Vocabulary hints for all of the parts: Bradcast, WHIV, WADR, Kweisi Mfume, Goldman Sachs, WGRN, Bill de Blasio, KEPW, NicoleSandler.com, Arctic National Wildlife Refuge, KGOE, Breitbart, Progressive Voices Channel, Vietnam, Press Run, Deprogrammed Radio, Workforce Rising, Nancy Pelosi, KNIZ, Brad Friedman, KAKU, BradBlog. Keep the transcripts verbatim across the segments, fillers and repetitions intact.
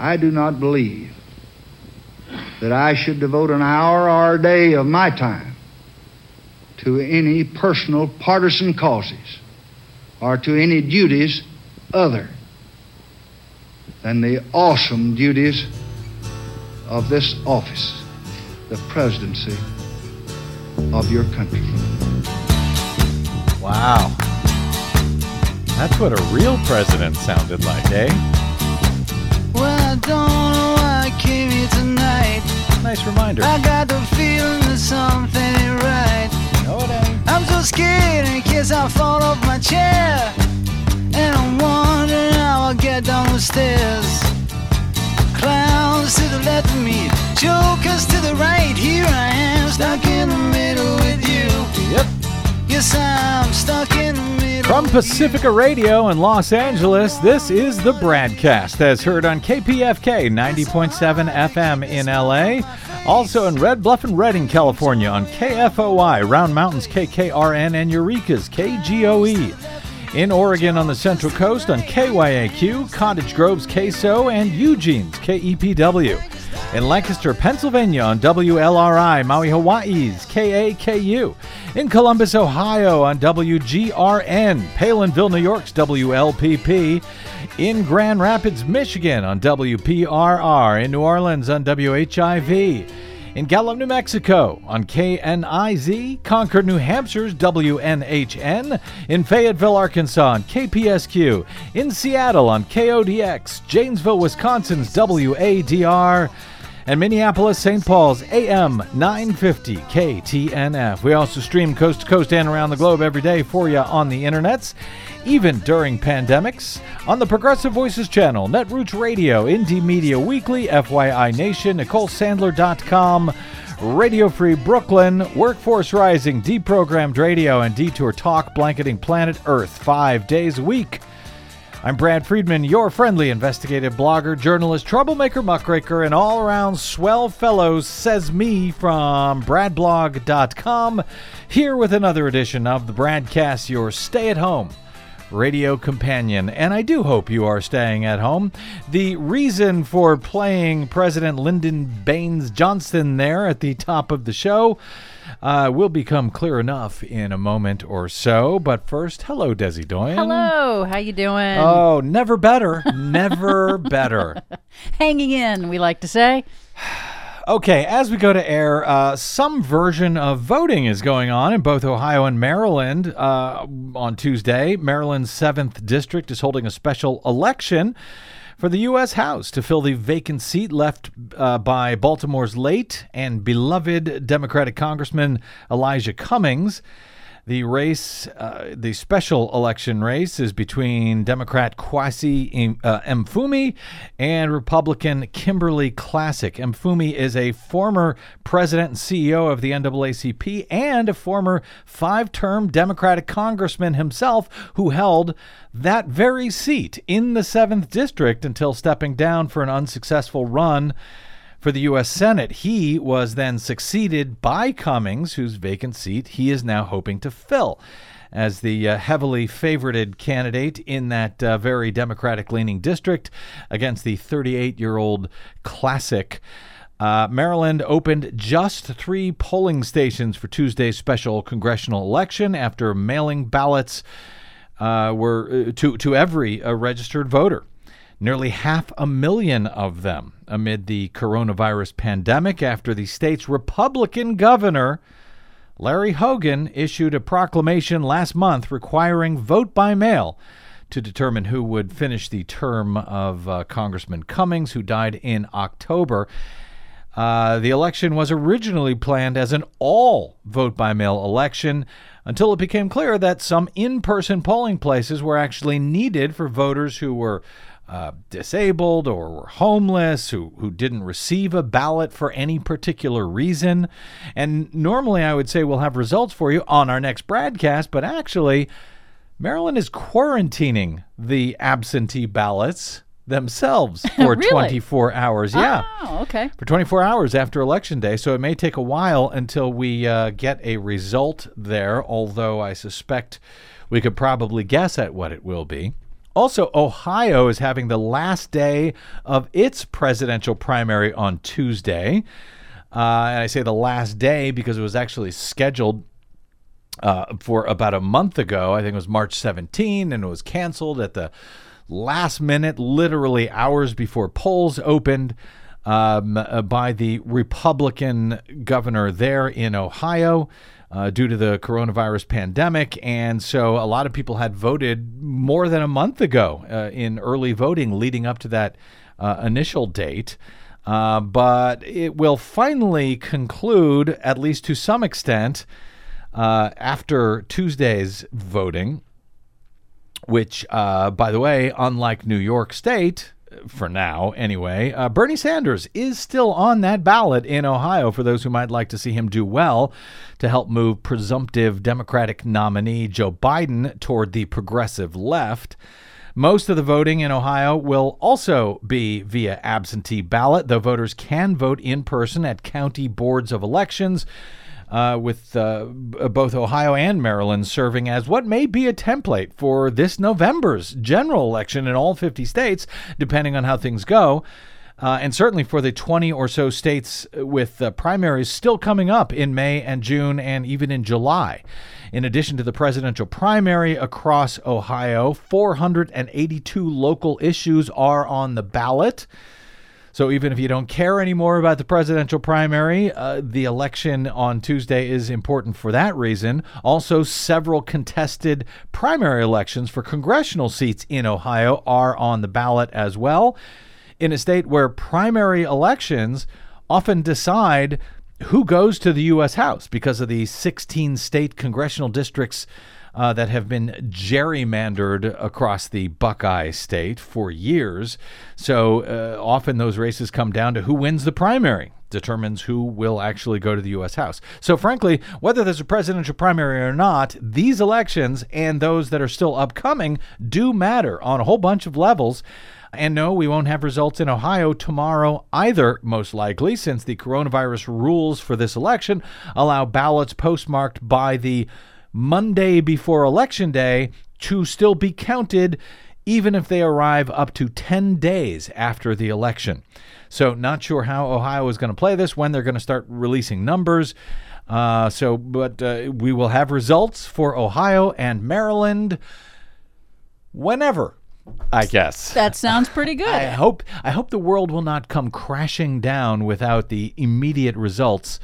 I do not believe that I should devote an hour or a day of my time to any personal partisan causes or to any duties other than the awesome duties of this office, the presidency of your country. Wow. That's what a real president sounded like, eh? Well, I don't know why I came here tonight. Nice reminder. I got the feeling that something ain't right. No, it ain't. I'm so scared in case I fall off my chair. And I'm wondering how I'll get down the stairs. Clowns to the left of me, jokers to the right. Here I am, stuck in the middle with you. Yep. Yes, I'm stuck in the middle. From Pacifica Radio in Los Angeles, this is the Bradcast, as heard on K P F K ninety point seven F M in L A. Also in Red Bluff and Redding, California on K F O I, Round Mountains K K R N, and Eureka's K G O E. In Oregon on the Central Coast on K Y A Q, Cottage Grove's K S O, and Eugene's K E P W. In Lancaster, Pennsylvania on W L R I, Maui, Hawaii's K A K U. In Columbus, Ohio on W G R N, Palinville, New York's W L P P. In Grand Rapids, Michigan on W P R R. In New Orleans on W H I V. In Gallup, New Mexico, on K N I Z, Concord, New Hampshire's W N H N, in Fayetteville, Arkansas, on K P S Q, in Seattle, on K O D X, Janesville, Wisconsin's W A D R, and Minneapolis, Saint Paul's A M nine fifty K T N F. We also stream coast to coast and around the globe every day for you on the internets, even during pandemics, on the Progressive Voices channel, Netroots Radio, Indie Media Weekly, F Y I Nation, Nicole Sandler dot com, Radio Free Brooklyn, Workforce Rising, Deprogrammed Radio, and Detour Talk, blanketing planet Earth five days a week. I'm Brad Friedman, your friendly investigative blogger, journalist, troublemaker, muckraker, and all-around swell fellow, says me from Brad Blog dot com, here with another edition of the Bradcast, your stay-at-home radio companion. And I do hope you are staying at home. The reason for playing President Lyndon Baines Johnson there at the top of the show Uh, will become clear enough in a moment or so. But first, hello, Desi Doyen. Hello. How you doing? Oh, never better. Never better. Hanging in, we like to say. Okay, as we go to air, uh, some version of voting is going on in both Ohio and Maryland uh, on Tuesday. Maryland's seventh District is holding a special election for the U S House to fill the vacant seat left uh, by Baltimore's late and beloved Democratic Congressman Elijah Cummings. The race, uh, the special election race, is between Democrat Kweisi Mfume and Republican Kimberly Classic. Mfume is a former president and C E O of the N double A C P and a former five-term Democratic congressman himself who held that very seat in the seventh District until stepping down for an unsuccessful run for the U S Senate. He was then succeeded by Cummings, whose vacant seat he is now hoping to fill as the uh, heavily favorited candidate in that uh, very Democratic-leaning district against the thirty-eight-year-old Classic. Uh, Maryland opened just three polling stations for Tuesday's special congressional election after mailing ballots uh, were uh, to, to every uh, registered voter. Nearly half a million of them amid the coronavirus pandemic after the state's Republican governor, Larry Hogan, issued a proclamation last month requiring vote by mail to determine who would finish the term of uh, Congressman Cummings, who died in October. Uh, the election was originally planned as an all vote by mail election until it became clear that some in-person polling places were actually needed for voters who were Uh, disabled or were homeless, who, who didn't receive a ballot for any particular reason. And normally I would say we'll have results for you on our next broadcast, but actually Maryland is quarantining the absentee ballots themselves for really? twenty-four hours. Yeah. Oh, okay. For twenty-four hours after Election Day. So it may take a while until we uh, get a result there, although I suspect we could probably guess at what it will be. Also, Ohio is having the last day of its presidential primary on Tuesday. Uh, and I say the last day because it was actually scheduled uh, for about a month ago. I think it was March seventeenth, and it was canceled at the last minute, literally hours before polls opened, um, by the Republican governor there in Ohio uh, due to the coronavirus pandemic. And so a lot of people had voted more than a month ago uh, in early voting leading up to that uh, initial date. Uh, but it will finally conclude, at least to some extent, uh, after Tuesday's voting, which, uh, by the way, unlike New York State, for now anyway, uh, Bernie Sanders is still on that ballot in Ohio for those who might like to see him do well to help move presumptive Democratic nominee Joe Biden toward the progressive left. Most of the voting in Ohio will also be via absentee ballot, though voters can vote in person at county boards of elections, uh, with uh, b- both Ohio and Maryland serving as what may be a template for this November's general election in all fifty states, depending on how things go, uh, and certainly for the twenty or so states with uh, primaries still coming up in May and June and even in July. In addition to the presidential primary across Ohio, four hundred eighty-two local issues are on the ballot. So even if you don't care anymore about the presidential primary, uh, the election on Tuesday is important for that reason. Also, several contested primary elections for congressional seats in Ohio are on the ballot as well, in a state where primary elections often decide who goes to the U S. House because of the sixteen state congressional districts uh, that have been gerrymandered across the Buckeye State for years. So uh, often those races come down to who wins the primary, determines who will actually go to the U S. House. So frankly, whether there's a presidential primary or not, these elections and those that are still upcoming do matter on a whole bunch of levels. And no, we won't have results in Ohio tomorrow either, most likely, since the coronavirus rules for this election allow ballots postmarked by the Monday before Election Day to still be counted, even if they arrive up to ten days after the election. So not sure how Ohio is going to play this, when they're going to start releasing numbers. Uh, so, but uh, we will have results for Ohio and Maryland whenever. I guess that sounds pretty good. I hope I hope the world will not come crashing down without the immediate results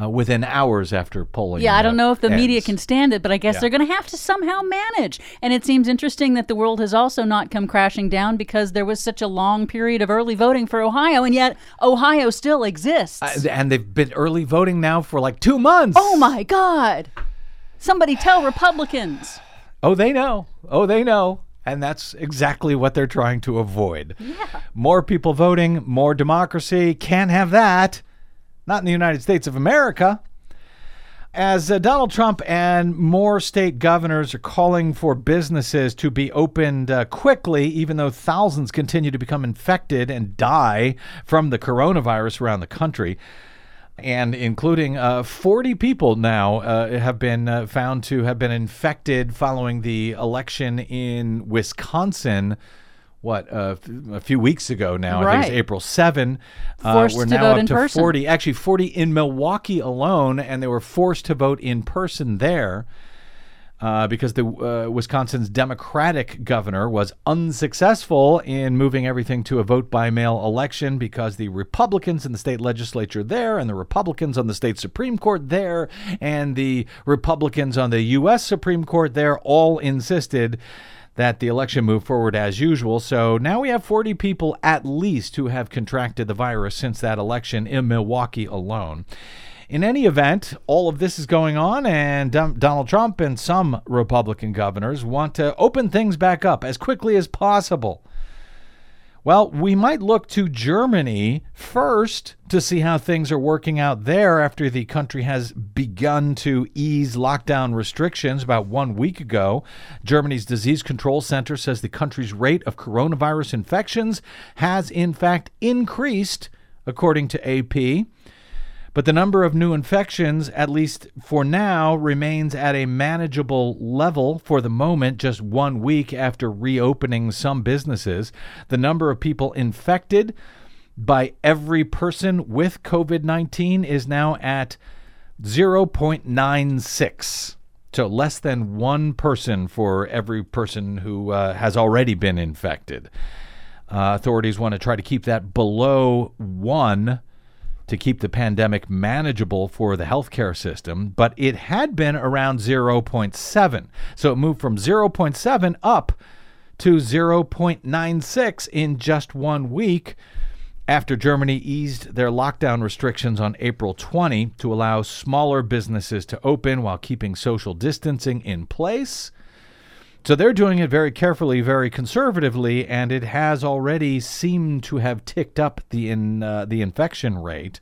uh, within hours after polling. Yeah, I don't know if the ends. Media can stand it, but I guess yeah. they're going to have to somehow manage. And it seems interesting that the world has also not come crashing down because there was such a long period of early voting for Ohio, and yet Ohio still exists. Uh, and they've been early voting now for like two months. Oh, my God. Somebody tell Republicans. Oh, they know. Oh, they know. And that's exactly what they're trying to avoid. Yeah. More people voting, more democracy. Can't have that. Not in the United States of America. As uh, Donald Trump and more state governors are calling for businesses to be opened uh, quickly, even though thousands continue to become infected and die from the coronavirus around the country. And including uh, forty people now uh, have been uh, found to have been infected following the election in Wisconsin, what, uh, a few weeks ago now, right. I think it's April seventh. Uh, we're now up to person. forty, actually forty in Milwaukee alone, and they were forced to vote in person there uh, because the uh, Wisconsin's Democratic governor was unsuccessful in moving everything to a vote-by-mail election because the Republicans in the state legislature there and the Republicans on the state Supreme Court there and the Republicans on the U S. Supreme Court there all insisted that the election move forward as usual. So now we have forty people at least who have contracted the virus since that election in Milwaukee alone. In any event, all of this is going on, and Donald Trump and some Republican governors want to open things back up as quickly as possible. Well, we might look to Germany first to see how things are working out there after the country has begun to ease lockdown restrictions about one week ago. Germany's Disease Control Center says the country's rate of coronavirus infections has, in fact, increased, according to A P. But the number of new infections, at least for now, remains at a manageable level for the moment, just one week after reopening some businesses. The number of people infected by every person with COVID nineteen is now at zero point nine six. So less than one person for every person who uh, has already been infected. Uh, authorities want to try to keep that below one to keep the pandemic manageable for the healthcare system, but it had been around zero point seven. So it moved from zero point seven up to zero point nine six in just one week after Germany eased their lockdown restrictions on April twentieth to allow smaller businesses to open while keeping social distancing in place. So they're doing it very carefully, very conservatively, and it has already seemed to have ticked up the in uh, the infection rate.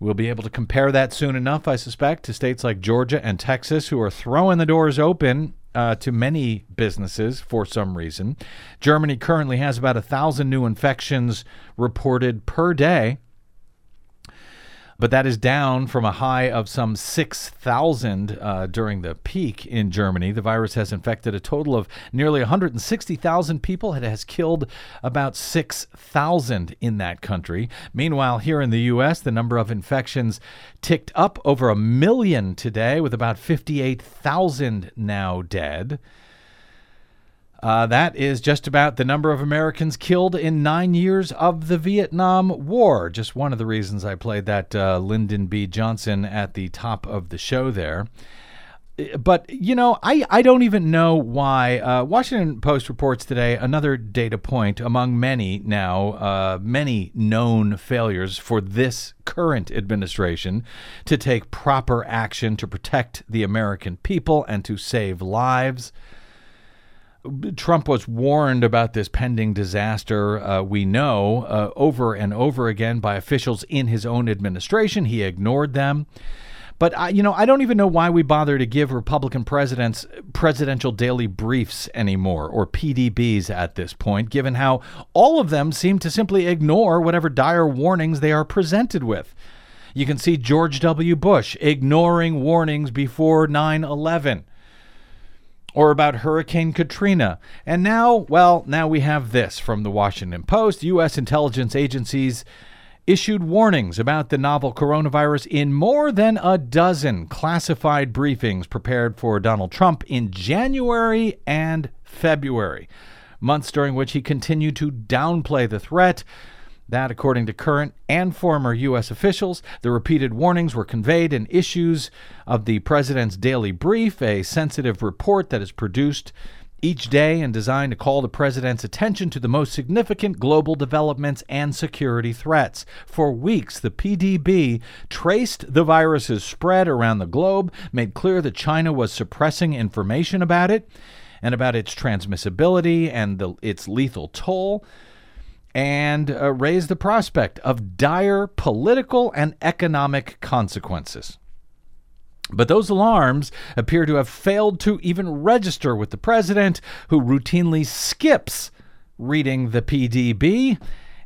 We'll be able to compare that soon enough, I suspect, to states like Georgia and Texas, who are throwing the doors open uh, to many businesses for some reason. Germany currently has about one thousand new infections reported per day, but that is down from a high of some six thousand uh, during the peak in Germany. The virus has infected a total of nearly one hundred sixty thousand people. It has killed about six thousand in that country. Meanwhile, here in the U S, the number of infections ticked up over a million today, with about fifty-eight thousand now dead. Uh, that is just about the number of Americans killed in nine years of the Vietnam War. Just one of the reasons I played that uh, Lyndon B. Johnson at the top of the show there. But, you know, I, I don't even know why. Uh, Washington Post reports today another data point among many now, uh, many known failures for this current administration to take proper action to protect the American people and to save lives. Trump was warned about this pending disaster, uh, we know, uh, over and over again by officials in his own administration. He ignored them. But, I, you know, I don't even know why we bother to give Republican presidents presidential daily briefs anymore, or P D Bs at this point, given how all of them seem to simply ignore whatever dire warnings they are presented with. You can see George W. Bush ignoring warnings before nine eleven. Or about Hurricane Katrina. And now, well, now we have this from the Washington Post. U S intelligence agencies issued warnings about the novel coronavirus in more than a dozen classified briefings prepared for Donald Trump in January and February, months during which he continued to downplay the threat. That, according to current and former U S officials, the repeated warnings were conveyed in issues of the president's daily brief, a sensitive report that is produced each day and designed to call the president's attention to the most significant global developments and security threats. For weeks, the P D B traced the virus's spread around the globe, made clear that China was suppressing information about it and about its transmissibility and the, its lethal toll, and uh, raise the prospect of dire political and economic consequences. But those alarms appear to have failed to even register with the president, who routinely skips reading the P D B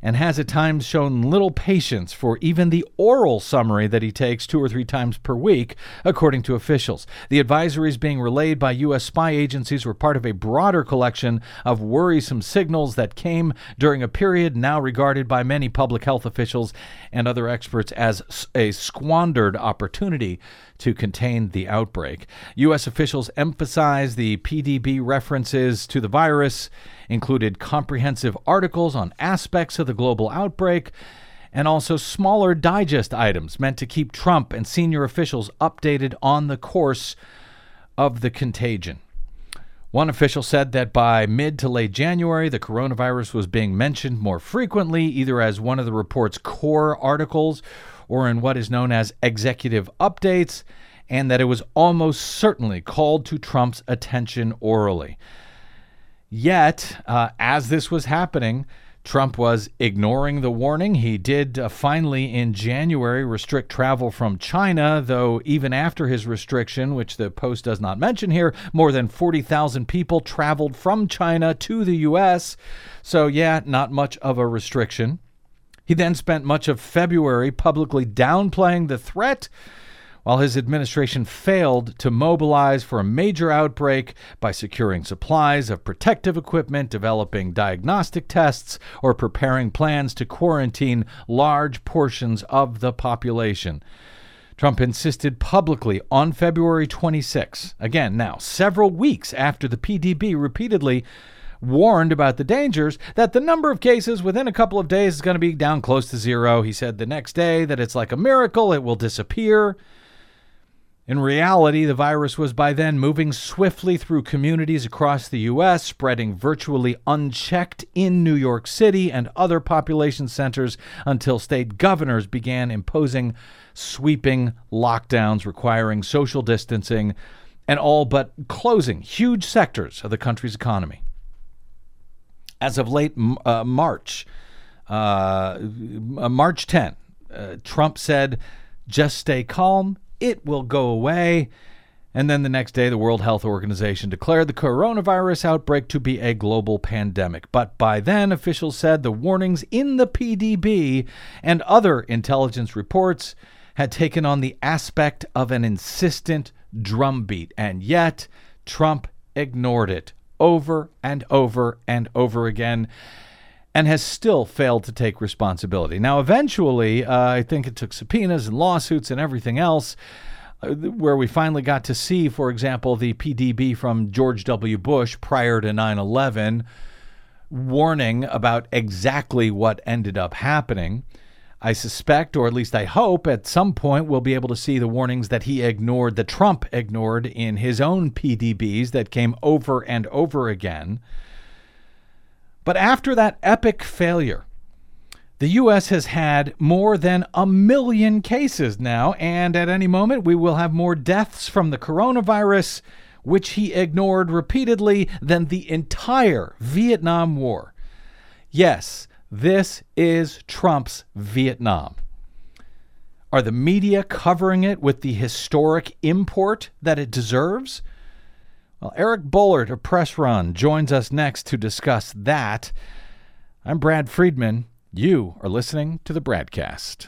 and has at times shown little patience for even the oral summary that he takes two or three times per week, according to officials. The advisories being relayed by U S spy agencies were part of a broader collection of worrisome signals that came during a period now regarded by many public health officials and other experts as a squandered opportunity to contain the outbreak. U S officials emphasized the P D B references to the virus included comprehensive articles on aspects of the global outbreak and also smaller digest items meant to keep Trump and senior officials updated on the course of the contagion. One official said that by mid to late January, the coronavirus was being mentioned more frequently, either as one of the report's core articles or in what is known as executive updates, and that it was almost certainly called to Trump's attention orally. Yet, uh, as this was happening, Trump was ignoring the warning. He did uh, finally in January restrict travel from China, though even after his restriction, which the Post does not mention here, more than forty thousand people traveled from China to the U S. So yeah, not much of a restriction. He then spent much of February publicly downplaying the threat, while his administration failed to mobilize for a major outbreak by securing supplies of protective equipment, developing diagnostic tests, or preparing plans to quarantine large portions of the population. Trump insisted publicly on February twenty-sixth, again now several weeks after the P D B repeatedly warned about the dangers, that the number of cases within a couple of days is going to be down close to zero. He said the next day that it's like a miracle, it will disappear. In reality, the virus was by then moving swiftly through communities across the U S, spreading virtually unchecked in New York City and other population centers until state governors began imposing sweeping lockdowns requiring social distancing and all but closing huge sectors of the country's economy. As of late uh, March, uh, March tenth, uh, Trump said, "Just stay calm. It will go away." And then the next day, the World Health Organization declared the coronavirus outbreak to be a global pandemic. But by then, officials said the warnings in the P D B and other intelligence reports had taken on the aspect of an insistent drumbeat. And yet, Trump ignored it over and over and over again, and has still failed to take responsibility. Now, eventually, uh, I think it took subpoenas and lawsuits and everything else, uh, where we finally got to see, for example, the P D B from George W. Bush prior to nine eleven warning about exactly what ended up happening. I suspect, or at least I hope, at some point we'll be able to see the warnings that he ignored, that Trump ignored in his own P D Bs that came over and over again. But after that epic failure, the U S has had more than a million cases now, and at any moment we will have more deaths from the coronavirus, which he ignored repeatedly, than the entire Vietnam War. Yes, this is Trump's Vietnam. Are the media covering it with the historic import that it deserves? Well, Eric Boehlert of Press Run joins us next to discuss that. I'm Brad Friedman. You are listening to the Bradcast.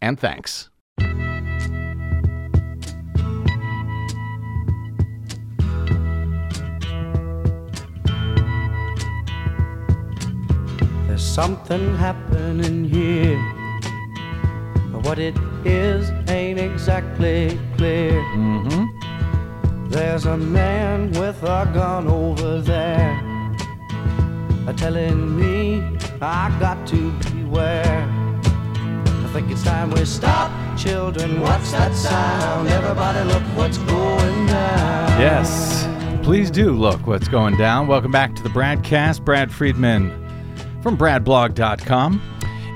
and thanks. There's something happening here, but what it is ain't exactly clear. Mm-hmm. There's a man with a gun over there, telling me I got to beware. I think it's time we stop, children. What's that sound? Everybody look what's going down. Yes, please do look what's going down. Welcome back to the Bradcast. Brad Friedman from brad blog dot com.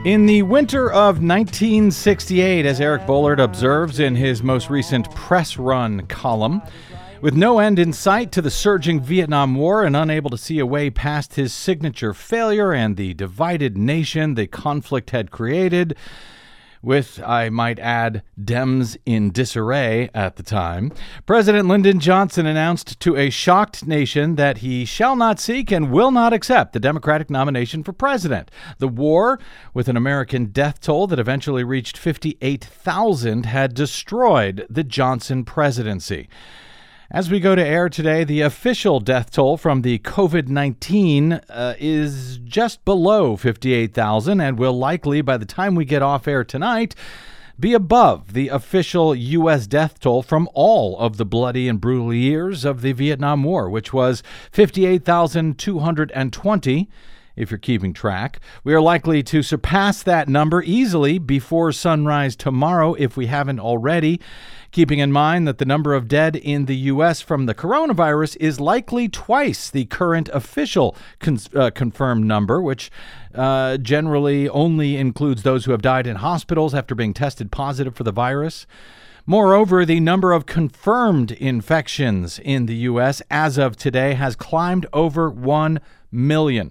In the winter of nineteen sixty-eight, as Eric Boehlert observes in his most recent Press Run column, with no end in sight to the surging Vietnam War and unable to see a way past his signature failure and the divided nation the conflict had created, with, I might add, Dems in disarray at the time, President Lyndon Johnson announced to a shocked nation that he shall not seek and will not accept the Democratic nomination for president. The war, with an American death toll that eventually reached fifty-eight thousand, had destroyed the Johnson presidency. As we go to air today, the official death toll from the COVID nineteen uh, is just below fifty-eight thousand and will likely, by the time we get off air tonight, be above the official U S death toll from all of the bloody and brutal years of the Vietnam War, which was fifty-eight thousand two hundred twenty if you're keeping track. We are likely to surpass that number easily before sunrise tomorrow if we haven't already, keeping in mind that the number of dead in the U S from the coronavirus is likely twice the current official con- uh, confirmed number, which uh, generally only includes those who have died in hospitals after being tested positive for the virus. Moreover, the number of confirmed infections in the U S as of today has climbed over one million.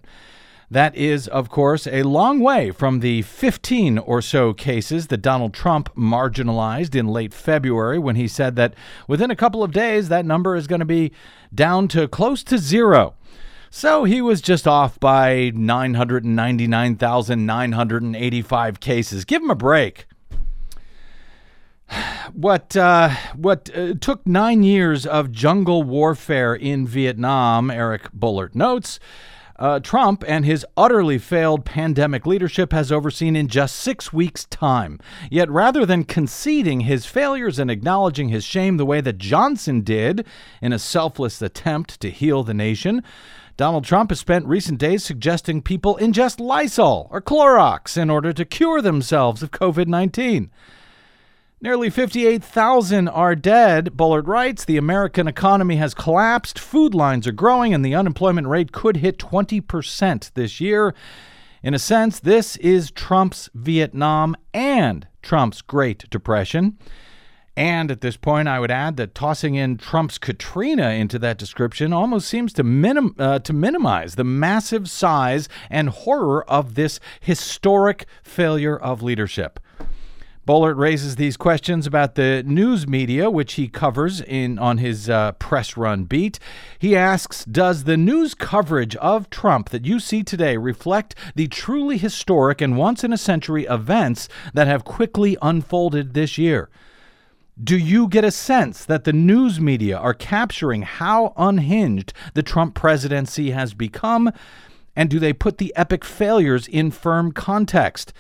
That is, of course, a long way from the fifteen or so cases that Donald Trump marginalized in late February when he said that within a couple of days that number is going to be down to close to zero. So he was just off by nine hundred ninety-nine thousand nine hundred eighty-five cases. Give him a break. What uh, what uh, took nine years of jungle warfare in Vietnam, Eric Boehlert notes, uh, Trump and his utterly failed pandemic leadership has overseen in just six weeks' time. Yet rather than conceding his failures and acknowledging his shame the way that Johnson did in a selfless attempt to heal the nation, Donald Trump has spent recent days suggesting people ingest Lysol or Clorox in order to cure themselves of covid nineteen. Nearly fifty-eight thousand are dead, Boehlert writes. The American economy has collapsed, food lines are growing, and the unemployment rate could hit twenty percent this year. In a sense, this is Trump's Vietnam and Trump's Great Depression. And at this point, I would add that tossing in Trump's Katrina into that description almost seems to minim- uh, to minimize the massive size and horror of this historic failure of leadership. Boehlert raises these questions about the news media, which he covers in on his uh, Press Run beat. He asks, does the news coverage of Trump that you see today reflect the truly historic and once-in-a-century events that have quickly unfolded this year? Do you get a sense that the news media are capturing how unhinged the Trump presidency has become? And do they put the epic failures in firm context?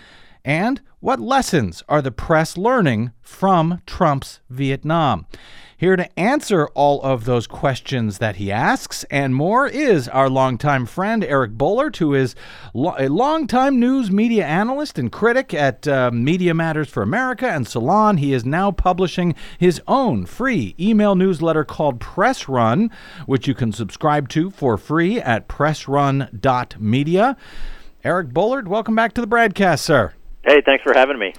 And what lessons are the press learning from Trump's Vietnam? Here to answer all of those questions that he asks and more is our longtime friend Eric Boehlert, who is lo- a longtime news media analyst and critic at uh, Media Matters for America and Salon. He is now publishing his own free email newsletter called Press Run, which you can subscribe to for free at press run dot media. Eric Boehlert, welcome back to the Bradcast, sir. Hey, thanks for having me.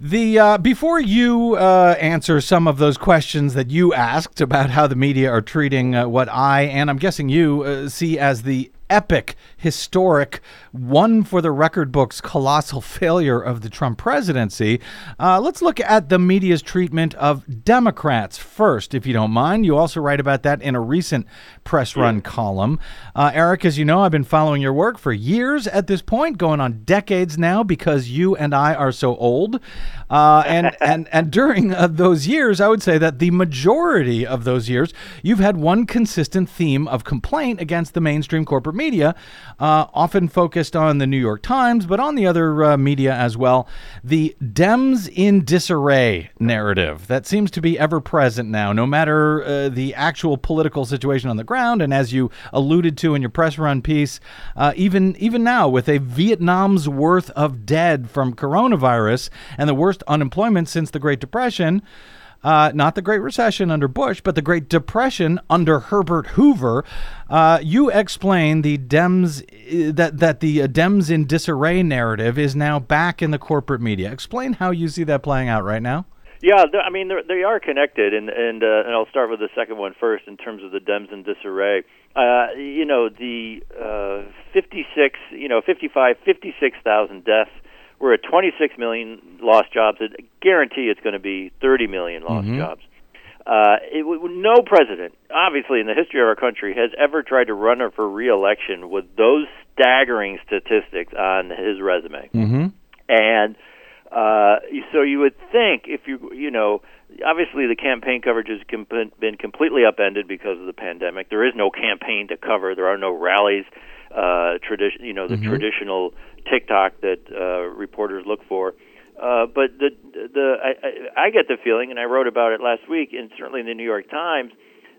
The uh, before you uh, answer some of those questions that you asked about how the media are treating uh, what I, and I'm guessing you, uh, see as the epic, historic, one for the record books, colossal failure of the Trump presidency, uh, let's look at the media's treatment of Democrats first, if you don't mind. You also write about that in a recent Press Run column. Uh, Eric, as you know, I've been following your work for years at this point, going on decades now, because you and I are so old. Uh, and, and, and during uh, those years, I would say that the majority of those years, you've had one consistent theme of complaint against the mainstream corporate media, uh, often focused on the New York Times, but on the other uh, media as well. The Dems in disarray narrative that seems to be ever present now, no matter uh, the actual political situation on the ground. And as you alluded to in your Press Run piece, uh, even even now with a Vietnam's worth of dead from coronavirus and the worst unemployment since the Great Depression, Uh, not the Great Recession under Bush, but the Great Depression under Herbert Hoover. Uh, you explain the Dems that that the Dems in disarray narrative is now back in the corporate media. Explain how you see that playing out right now. Yeah, I mean they are connected, and and uh, and I'll start with the second one first in terms of the Dems in disarray. Uh, you know the uh, fifty-six, you know fifty-five, fifty-six thousand deaths. We're at twenty-six million lost jobs. I guarantee it's going to be thirty million lost mm-hmm. jobs. Uh, it, no president, obviously, in the history of our country has ever tried to run for re-election with those staggering statistics on his resume. Mm-hmm. And uh, so you would think if you, you know, obviously the campaign coverage has com- been completely upended because of the pandemic. There is no campaign to cover. There are no rallies. Uh, tradition, you know, the mm-hmm. traditional tick-tock that uh, reporters look for. Uh, but the the I, I, I get the feeling, and I wrote about it last week, and certainly in the New York Times,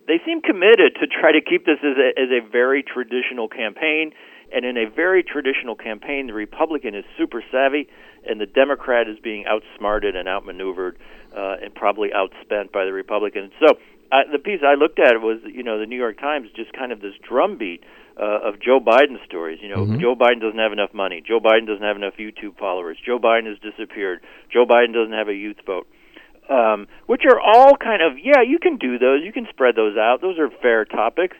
they seem committed to try to keep this as a, as a very traditional campaign. And in a very traditional campaign, the Republican is super savvy, and the Democrat is being outsmarted and outmaneuvered uh, and probably outspent by the Republicans. So uh, the piece I looked at was, you know, the New York Times, just kind of this drumbeat uh, of Joe Biden stories. You know, mm-hmm. Joe Biden doesn't have enough money. Joe Biden doesn't have enough YouTube followers. Joe Biden has disappeared. Joe Biden doesn't have a youth vote. Um, which are all kind of, yeah, you can do those. You can spread those out. Those are fair topics.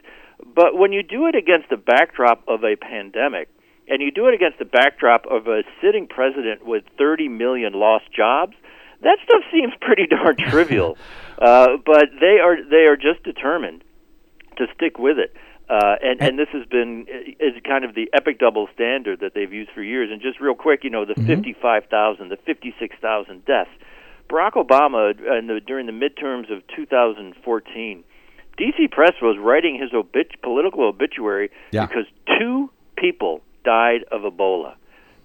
But when you do it against the backdrop of a pandemic, and you do it against the backdrop of a sitting president with thirty million lost jobs, that stuff seems pretty darn trivial. uh, but they are they are just determined to stick with it. Uh, and, and this has been is kind of the epic double standard that they've used for years. And just real quick, you know, the mm-hmm. fifty-five thousand, the fifty-six thousand deaths. Barack Obama, and the, during the midterms of two thousand fourteen, D C Press was writing his obit- political obituary yeah. because two people died of Ebola.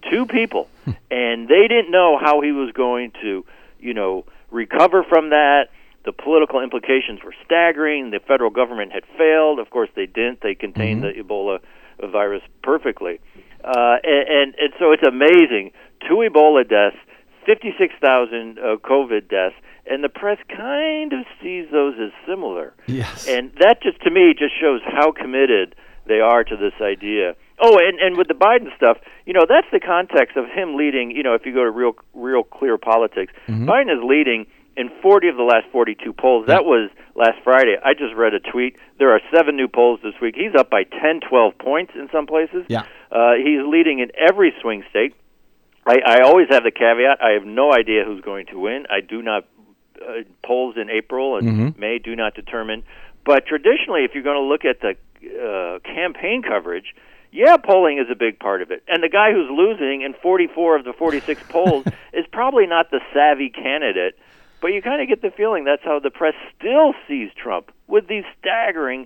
Two people. And they didn't know how he was going to, you know, recover from that. The political implications were staggering. The federal government had failed. Of course, they didn't. They contained mm-hmm. the Ebola virus perfectly. Uh, and, and, and so it's amazing. Two Ebola deaths, fifty-six thousand uh, COVID deaths, and the press kind of sees those as similar. Yes. And that just, to me, just shows how committed they are to this idea. Oh, and, and with the Biden stuff, you know, that's the context of him leading, you know, if you go to Real Real Clear Politics, mm-hmm. Biden is leading in forty of the last forty-two polls. That was last Friday. I just read a tweet. There are seven new polls this week. He's up by ten, twelve points in some places. Yeah. Uh, he's leading in every swing state. I, I always have the caveat, I have no idea who's going to win. I do not, uh, polls in April and mm-hmm. May do not determine. But traditionally, if you're going to look at the uh, campaign coverage, yeah, polling is a big part of it. And the guy who's losing in forty-four of the forty-six polls is probably not the savvy candidate. But you kind of get the feeling that's how the press still sees Trump, with these staggering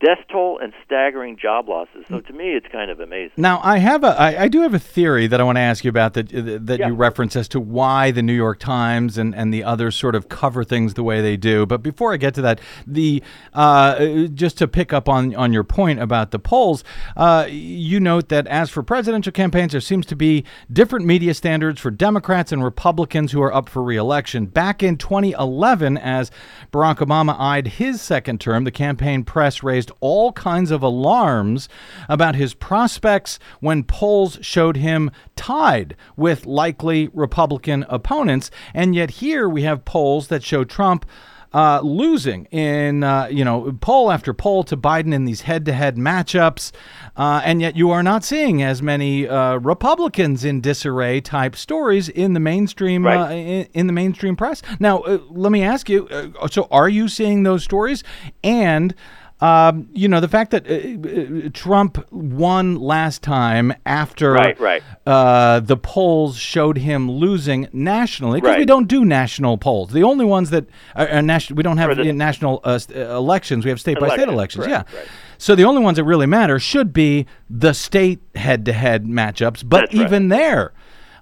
death toll and staggering job losses. So to me, it's kind of amazing. Now, I have a, I, I do have a theory that I want to ask you about that that yeah. you reference as to why the New York Times and, and the others sort of cover things the way they do. But before I get to that, the uh, just to pick up on, on your point about the polls, uh, you note that as for presidential campaigns, there seems to be different media standards for Democrats and Republicans who are up for re-election. Back in twenty eleven, as Barack Obama eyed his second term, the campaign press raised all kinds of alarms about his prospects when polls showed him tied with likely Republican opponents. And yet here we have polls that show Trump uh, losing in, uh, you know, poll after poll to Biden in these head-to-head matchups. Uh, and yet you are not seeing as many uh, Republicans in disarray type stories in the mainstream, right. uh, in, in the mainstream press. Now, uh, let me ask you, uh, so are you seeing those stories? And Um, you know, the fact that uh, uh, Trump won last time after right, right. Uh, the polls showed him losing nationally, because right. we don't do national polls. The only ones that are, are national, we don't have the, national uh, elections. We have state-by-state election, elections. Right, yeah. Right. So the only ones that really matter should be the state head-to-head matchups. But That's even right. there,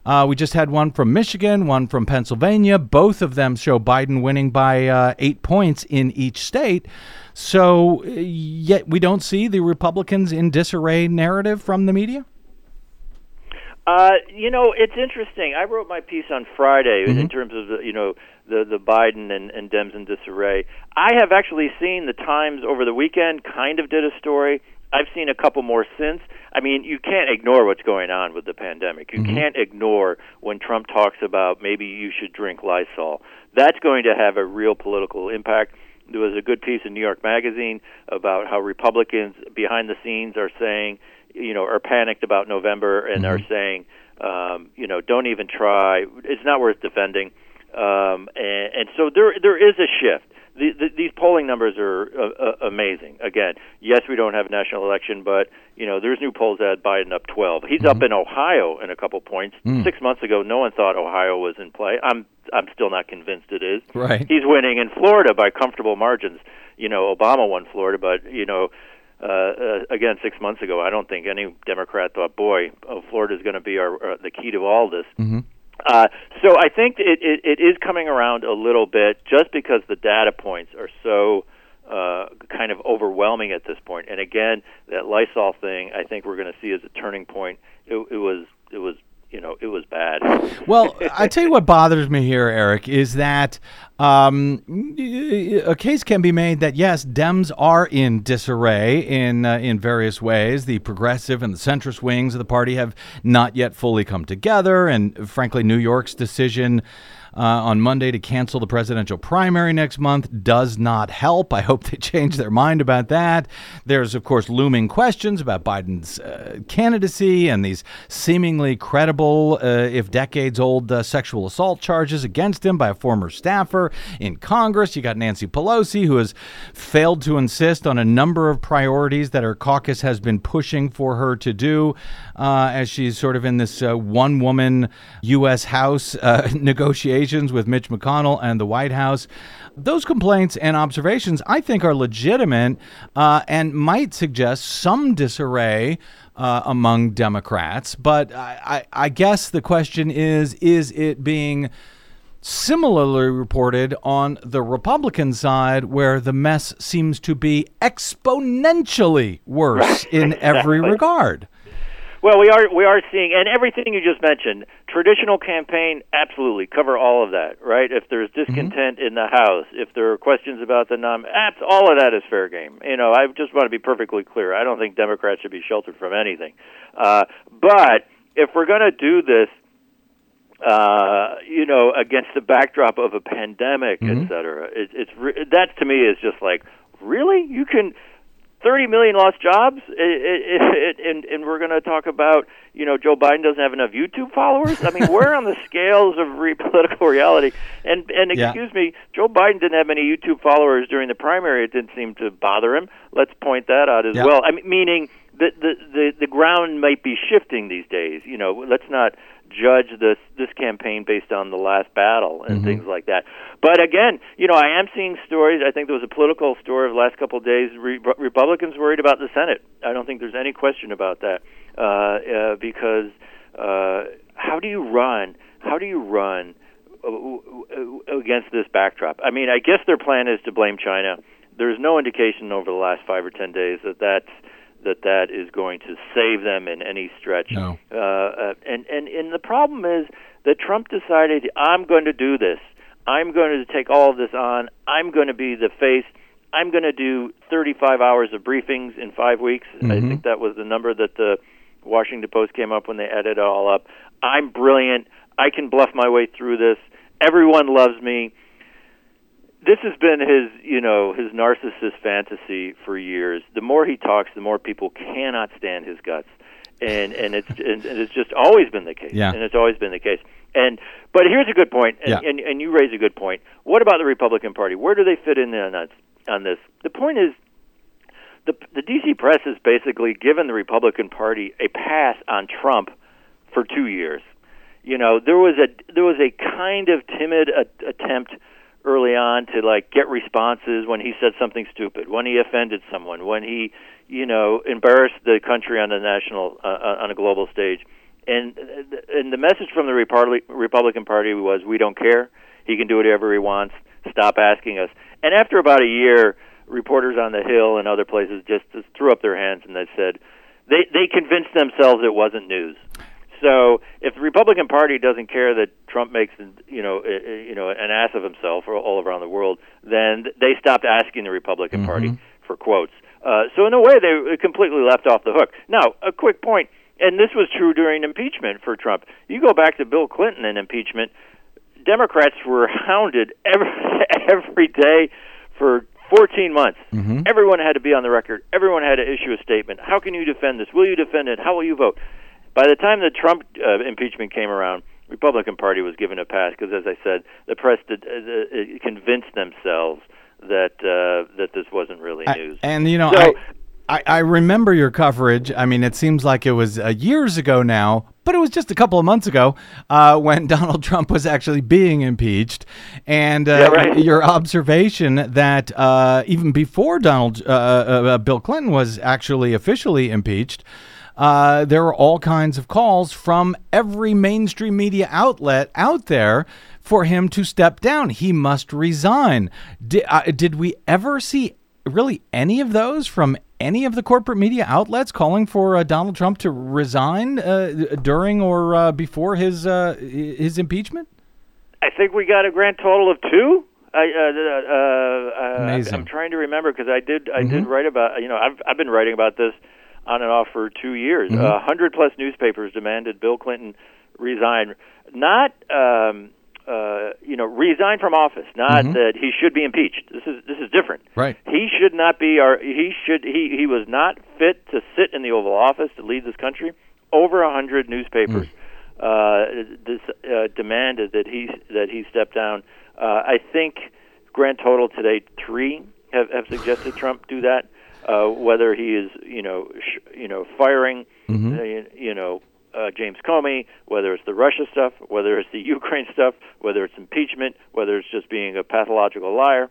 uh, we just had one from Michigan, one from Pennsylvania. Both of them show Biden winning by uh, eight points in each state. So, yet we don't see the Republicans in disarray narrative from the media? Uh, you know, it's interesting. I wrote my piece on Friday mm-hmm. in terms of, the, you know, the, the Biden and, and Dems in disarray. I have actually seen the Times over the weekend kind of did a story. I've seen a couple more since. I mean, you can't ignore what's going on with the pandemic. You mm-hmm. can't ignore when Trump talks about maybe you should drink Lysol. That's going to have a real political impact. There was a good piece in New York Magazine about how Republicans behind the scenes are saying, you know, are panicked about November and mm-hmm. are saying, um, you know, don't even try. It's not worth defending. Um, and, and so there, there is a shift. The, the, these polling numbers are uh, uh, amazing. Again, yes, we don't have a national election, but, you know, there's new polls that had Biden up twelve. He's mm-hmm. up in Ohio in a couple points. Mm. Six months ago, no one thought Ohio was in play. I'm I'm still not convinced it is. Right. He's winning in Florida by comfortable margins. You know, Obama won Florida, but, you know, uh, uh, again, six months ago, I don't think any Democrat thought, boy, oh, Florida's going to be our uh, the key to all this. Mm-hmm. Uh, so I think it, it, it is coming around a little bit, just because the data points are so uh, kind of overwhelming at this point. And again, that Lysol thing, I think we're going to see as a turning point. It, it was, it was, you know, it was bad. Well, I tell you what bothers me here, Eric, is that um, a case can be made that, yes, Dems are in disarray in uh, in various ways. The progressive and the centrist wings of the party have not yet fully come together. And frankly, New York's decision Uh, on Monday to cancel the presidential primary next month does not help. I hope they change their mind about that. There's, of course, looming questions about Biden's uh, candidacy and these seemingly credible, uh, if decades-old, uh, sexual assault charges against him by a former staffer in Congress. You got Nancy Pelosi, who has failed to insist on a number of priorities that her caucus has been pushing for her to do uh, as she's sort of in this uh, one-woman U S. House uh, negotiation with Mitch McConnell and the White House. Those complaints and observations, I think, are legitimate uh, and might suggest some disarray uh, among Democrats. But I, I, I guess the question is, is it being similarly reported on the Republican side, where the mess seems to be exponentially worse right. in exactly. every regard? Well, we are we are seeing, and everything you just mentioned, traditional campaign, absolutely, cover all of that, right? If there's discontent mm-hmm. in the House, if there are questions about the nom apps, all of that is fair game. You know, I just want to be perfectly clear. I don't think Democrats should be sheltered from anything. Uh, but if we're going to do this, uh, you know, against the backdrop of a pandemic, mm-hmm. et cetera, it, it's re- that to me is just like, really? You can... thirty million lost jobs, it, it, it, and, and we're going to talk about, you know, Joe Biden doesn't have enough YouTube followers? I mean, we're on the scales of re- political reality. And, and excuse yeah. me, Joe Biden didn't have many YouTube followers during the primary. It didn't seem to bother him. Let's point that out as yeah. well. I mean, meaning the, the, the, the ground might be shifting these days. You know, let's not judge this this campaign based on the last battle and mm-hmm. things like that. But again, you know, I am seeing stories. I think there was a political story of the last couple of days. Re- Republicans worried about the Senate. I don't think there's any question about that uh, uh, because uh, how do you run? How do you run against this backdrop? I mean, I guess their plan is to blame China. There's no indication over the last five or ten days that that's that that is going to save them in any stretch. No. Uh, uh, and, and, and the problem is that Trump decided, I'm going to do this. I'm going to take all of this on. I'm going to be the face. I'm going to do thirty-five hours of briefings in five weeks. Mm-hmm. I think that was the number that the Washington Post came up when they added it all up. I'm brilliant. I can bluff my way through this. Everyone loves me. This has been his, you know, his narcissist fantasy for years. The more he talks, the more people cannot stand his guts, and and it's and, and it's just always been the case. Yeah. And it's always been the case. And but here's a good point, and, yeah. and and you raise a good point. What about the Republican Party? Where do they fit in on on this? The point is, the the D C press has basically given the Republican Party a pass on Trump for two years. You know, there was a there was a kind of timid a, attempt. early on to like get responses when he said something stupid, when he offended someone, when he, you know, embarrassed the country on the national uh, on a global stage, and and the message from the Republican Party was, we don't care. He can do whatever he wants. Stop asking us. And after about a year, reporters on the Hill and other places just, just threw up their hands and they said they they convinced themselves it wasn't news. So if the Republican Party doesn't care that Trump makes, you know, a, you know, an ass of himself all around the world, then they stopped asking the Republican mm-hmm. Party for quotes. Uh, so in a way, they completely left off the hook. Now, a quick point, and this was true during impeachment for Trump. You go back to Bill Clinton and impeachment, Democrats were hounded every, every day for fourteen months. Mm-hmm. Everyone had to be on the record. Everyone had to issue a statement. How can you defend this? Will you defend it? How will you vote? By the time the Trump uh, impeachment came around, Republican Party was given a pass because, as I said, the press did, uh, convinced themselves that uh, that this wasn't really news. I, and, you know, so, I, I, I remember your coverage. I mean, it seems like it was uh, years ago now, but it was just a couple of months ago uh, when Donald Trump was actually being impeached. And uh, yeah, right. your observation that uh, even before Donald uh, uh, Bill Clinton was actually officially impeached, Uh, there were all kinds of calls from every mainstream media outlet out there for him to step down. He must resign. Did, uh, did we ever see really any of those from any of the corporate media outlets calling for uh, Donald Trump to resign uh, during or uh, before his uh, his impeachment? I think we got a grand total of two. I, uh, uh, uh, Amazing. I'm trying to remember because I did I mm-hmm. did write about, you know, I've I've been writing about this on and off for two years. Mm-hmm. Uh, one hundred plus newspapers demanded Bill Clinton resign, not um, uh, you know, resign from office, not mm-hmm. that he should be impeached. This is this is different. Right. He should not be our he should he, he was not fit to sit in the Oval Office to lead this country. Over one hundred newspapers mm. uh, this uh, demanded that he that he step down. Uh, I think grand total today three have, have suggested Trump do that. Uh, whether he is, you know, sh- you know, firing, mm-hmm. uh, you, you know, uh, James Comey, whether it's the Russia stuff, whether it's the Ukraine stuff, whether it's impeachment, whether it's just being a pathological liar,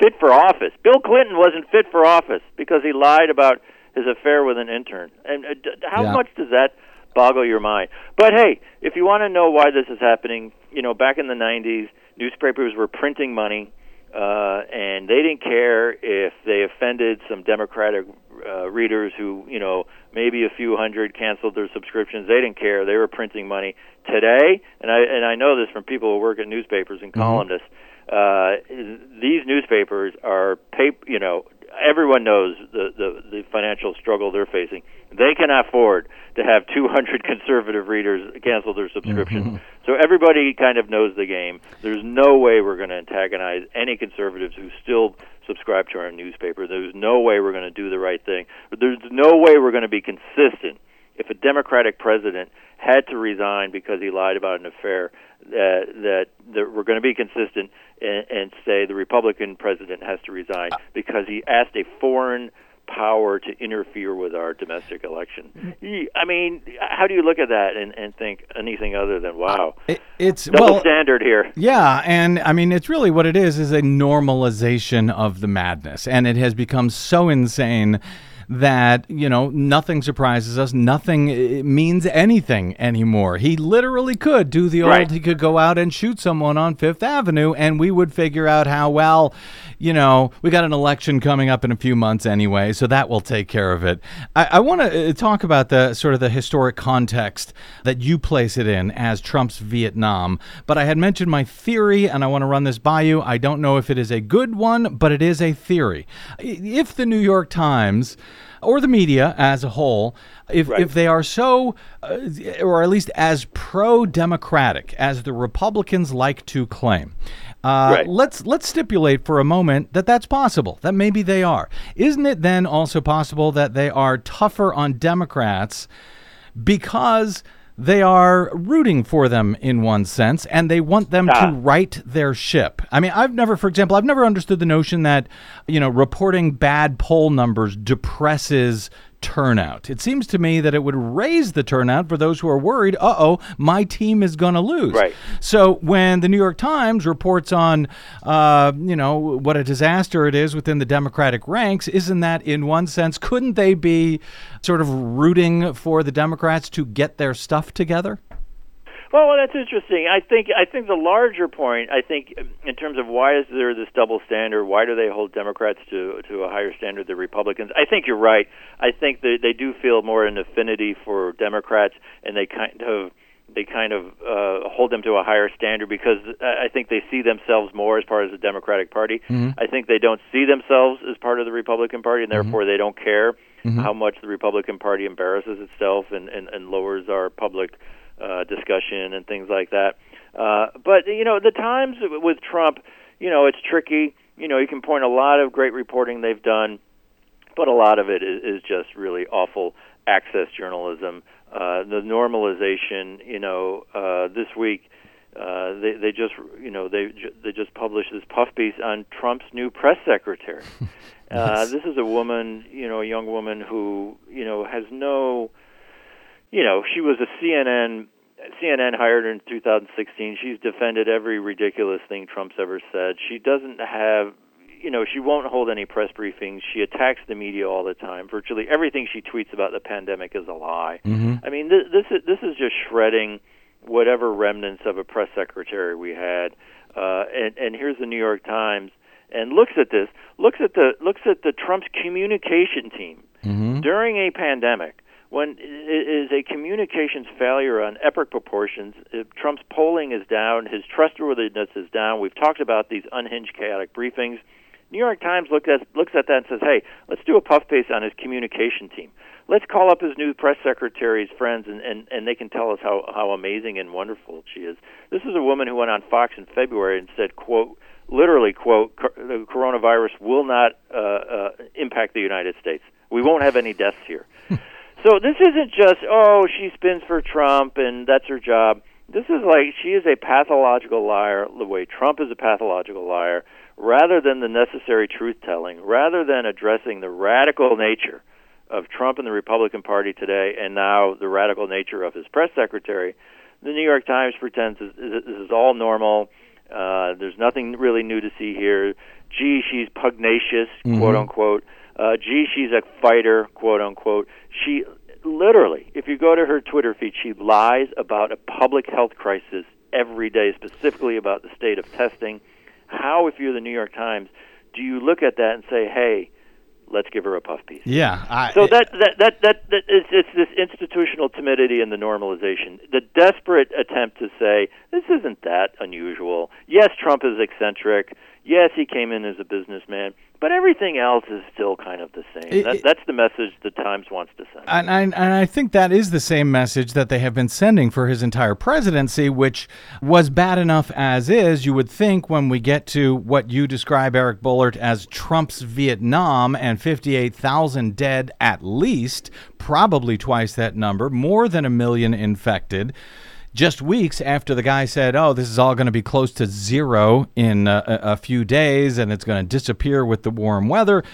fit for office. Bill Clinton wasn't fit for office because he lied about his affair with an intern. And uh, d- how yeah. much does that boggle your mind? But hey, if you want to know why this is happening, you know, back in the nineties, newspapers were printing money. Uh, and they didn't care if they offended some Democratic uh, readers who, you know, maybe a few hundred canceled their subscriptions. They didn't care. They were printing money. Today, and I and I know this from people who work at newspapers and columnists, uh, these newspapers are, pap- you know, everyone knows the, the, the financial struggle they're facing. They cannot afford to have two hundred conservative readers cancel their subscriptions. Mm-hmm. So everybody kind of knows the game. There's no way we're going to antagonize any conservatives who still subscribe to our newspaper. There's no way we're going to do the right thing. There's no way we're going to be consistent. If a Democratic president had to resign because he lied about an affair, uh, that, that we're going to be consistent and, and say the Republican president has to resign because he asked a foreign power to interfere with our domestic election. I mean, how do you look at that and, and think anything other than, wow, it, it's double well, standard here. Yeah, and I mean, it's really what it is, is a normalization of the madness. And it has become so insane that, you know, nothing surprises us, nothing means anything anymore. He literally could do the old, right. He could go out and shoot someone on Fifth Avenue, and we would figure out how, well, you know, we got an election coming up in a few months anyway, so that will take care of it. I, I want to talk about the sort of the historic context that you place it in as Trump's Vietnam, but I had mentioned my theory, and I want to run this by you. I don't know if it is a good one, but it is a theory. If the New York Times or the media as a whole, if right. if they are so, uh, or at least as pro-democratic as the Republicans like to claim, uh, right. let's let's stipulate for a moment that that's possible, that maybe they are. Isn't it then also possible that they are tougher on Democrats because they are rooting for them in one sense, and they want them ah. to right their ship? I mean, I've never, for example, I've never understood the notion that, you know, reporting bad poll numbers depresses turnout. It seems to me that it would raise the turnout for those who are worried, uh-oh, my team is going to lose. Right. So when the New York Times reports on, uh, you know, what a disaster it is within the Democratic ranks, isn't that in one sense, couldn't they be sort of rooting for the Democrats to get their stuff together? Well, well that's interesting. I think I think the larger point, I think, in terms of why is there this double standard, why do they hold Democrats to to a higher standard than Republicans? I think you're right. I think they they do feel more an affinity for Democrats, and they kind of they kind of uh, hold them to a higher standard because I think they see themselves more as part of the Democratic Party. Mm-hmm. I think they don't see themselves as part of the Republican Party, and therefore mm-hmm. they don't care mm-hmm. how much the Republican Party embarrasses itself and, and, and lowers our public Uh, discussion and things like that. Uh, but, you know, the Times with Trump, you know, it's tricky. You know, you can point a lot of great reporting they've done, but a lot of it is, is just really awful access journalism. Uh, the normalization, you know, uh, this week, uh, they, they just, you know, they they just published this puff piece on Trump's new press secretary. Uh, this is a woman, you know, a young woman who, you know, has no... You know, she was a C N N. C N N hired her in two thousand sixteen. She's defended every ridiculous thing Trump's ever said. She doesn't have, you know, she won't hold any press briefings. She attacks the media all the time. Virtually everything she tweets about the pandemic is a lie. Mm-hmm. I mean, this, this is this is just shredding whatever remnants of a press secretary we had. Uh, and, and here's the New York Times, and looks at this, looks at the looks at the Trump's communication team mm-hmm. during a pandemic, when it is a communications failure on epic proportions. If Trump's polling is down, his trustworthiness is down. We've talked about these unhinged, chaotic briefings. New York Times looks at looks at that and says, hey, let's do a puff piece on his communication team. Let's call up his new press secretary's friends, and, and, and they can tell us how, how amazing and wonderful she is. This is a woman who went on Fox in February and said, quote, literally, quote, the coronavirus will not uh, uh, impact the United States. We won't have any deaths here. So this isn't just, oh, she spins for Trump and that's her job. This is like she is a pathological liar the way Trump is a pathological liar, rather than the necessary truth-telling, rather than addressing the radical nature of Trump and the Republican Party today, and now the radical nature of his press secretary. The New York Times pretends this is all normal. Uh, there's nothing really new to see here. Gee, she's pugnacious, mm-hmm. quote-unquote. Uh, gee, she's a fighter, quote-unquote. She literally, if you go to her Twitter feed, she lies about a public health crisis every day, specifically about the state of testing. How, if you're the New York Times, do you look at that and say, hey, let's give her a puff piece? Yeah. I, so that that that that, that it's, it's this institutional timidity and the normalization, the desperate attempt to say this isn't that unusual. Yes, Trump is eccentric. Yes, he came in as a businessman, but everything else is still kind of the same. It, that, that's the message the Times wants to send. And I, and I think that is the same message that they have been sending for his entire presidency, which was bad enough as is. You would think when we get to what you describe, Eric Boehlert, as Trump's Vietnam and fifty-eight thousand dead at least, probably twice that number, more than a million infected, just weeks after the guy said, oh, this is all going to be close to zero in a, a few days and it's going to disappear with the warm weather,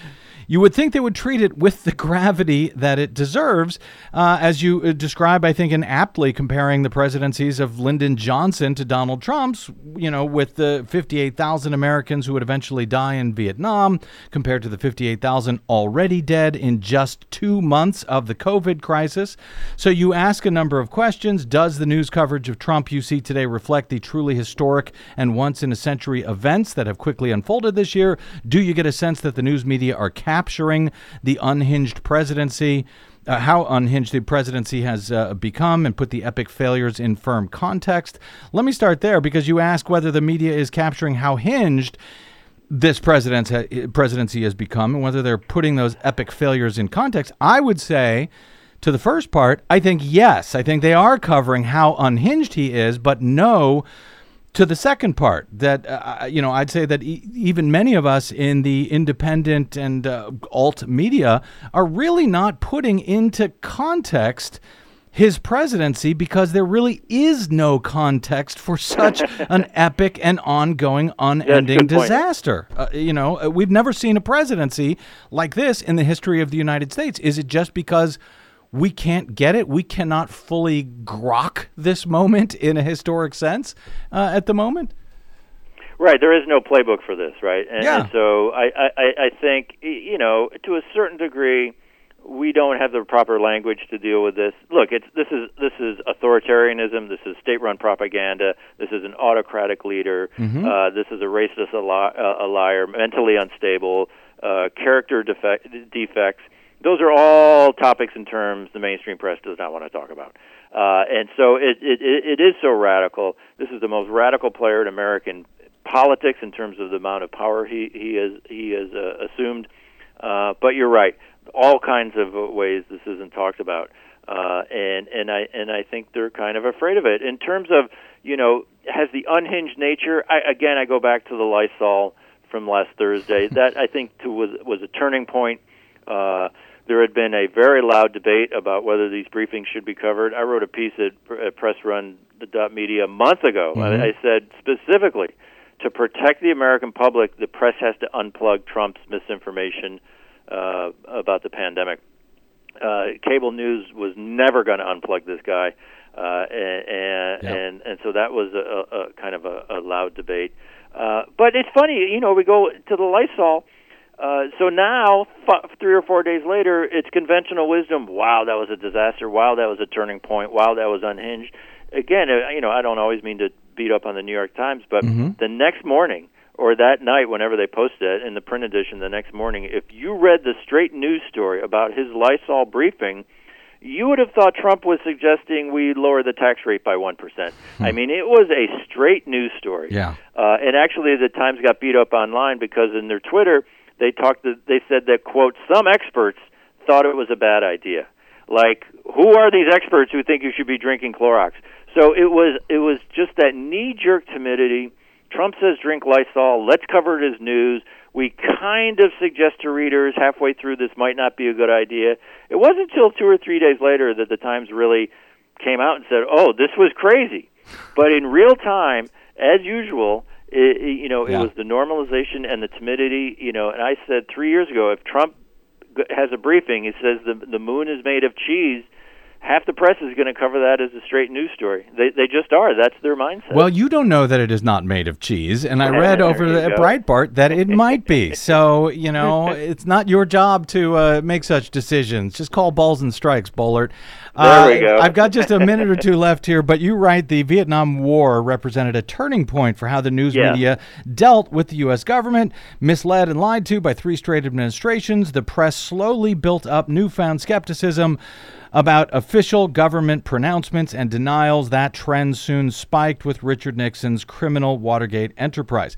you would think they would treat it with the gravity that it deserves. Uh, as you describe, I think, in aptly comparing the presidencies of Lyndon Johnson to Donald Trump's, you know, with the fifty-eight thousand Americans who would eventually die in Vietnam compared to the fifty-eight thousand already dead in just two months of the COVID crisis. So you ask a number of questions. Does the news coverage of Trump you see today reflect the truly historic and once-in-a-century events that have quickly unfolded this year? Do you get a sense that the news media are capturing the unhinged presidency, uh, how unhinged the presidency has uh, become, and put the epic failures in firm context? Let me start there, because you ask whether the media is capturing how hinged this presidency has become and whether they're putting those epic failures in context. I would say, to the first part, I think yes. I think they are covering how unhinged he is, but no to the second part, that, uh, you know, I'd say that e- even many of us in the independent and uh, alt media are really not putting into context his presidency, because there really is no context for such an epic and ongoing, unending disaster. Uh, you know, we've never seen a presidency like this in the history of the United States. Is it just because we can't get it? We cannot fully grok this moment in a historic sense uh, at the moment? Right. There is no playbook for this, right? And, yeah. and so I, I, I think, you know, to a certain degree, we don't have the proper language to deal with this. Look, it's this is this is authoritarianism. This is state-run propaganda. This is an autocratic leader. Mm-hmm. Uh, this is a racist, a, li- a liar, mentally unstable, uh, character defect, defects. Those are all topics and terms the mainstream press does not want to talk about. Uh, and so it, it, it is so radical. This is the most radical player in American politics in terms of the amount of power he, he has, he has uh, assumed. Uh, but you're right. All kinds of ways this isn't talked about. Uh, and, and, I, and I think they're kind of afraid of it. In terms of, you know, has the unhinged nature, I, again, I go back to the Lysol from last Thursday. That, I think, too, was, was a turning point. Uh, There had been a very loud debate about whether these briefings should be covered. I wrote a piece at, at press run dot media a month ago. Mm-hmm. I said specifically, to protect the American public, the press has to unplug Trump's misinformation uh, about the pandemic. Uh, cable news was never going to unplug this guy, uh, and, yeah. and and so that was a, a kind of a, a loud debate. Uh, but it's funny, you know, we go to the Lysol. Uh, so now, f- three or four days later, it's conventional wisdom. Wow, that was a disaster. Wow, that was a turning point. Wow, that was unhinged. Again, you know, I don't always mean to beat up on the New York Times, but mm-hmm. the next morning or that night whenever they posted it in the print edition the next morning, if you read the straight news story about his Lysol briefing, you would have thought Trump was suggesting we lower the tax rate by one percent. Hmm. I mean, it was a straight news story. Yeah. Uh, and actually, the Times got beat up online because in their Twitter, they talked. To, they said that, quote, some experts thought it was a bad idea. Like, who are these experts who think you should be drinking Clorox? So it was it was just that knee-jerk timidity. Trump says drink Lysol. Let's cover it as news. We kind of suggest to readers halfway through this might not be a good idea. It wasn't until two or three days later that the Times really came out and said, oh, this was crazy. But in real time, as usual, it, you know, yeah. it was the normalization and the timidity. You know, and I said three years ago, if Trump has a briefing, he says the, the moon is made of cheese, half the press is going to cover that as a straight news story. They they just are. That's their mindset. Well, you don't know that it is not made of cheese, and I read over at Breitbart that it might be. So, you know, it's not your job to uh, make such decisions. Just call balls and strikes, Boehlert. Uh, there we go. I've got just a minute or two left here, but you write the Vietnam War represented a turning point for how the news yeah. media dealt with the U S government, misled and lied to by three straight administrations. The press slowly built up newfound skepticism about official government pronouncements and denials. That trend soon spiked with Richard Nixon's criminal Watergate enterprise.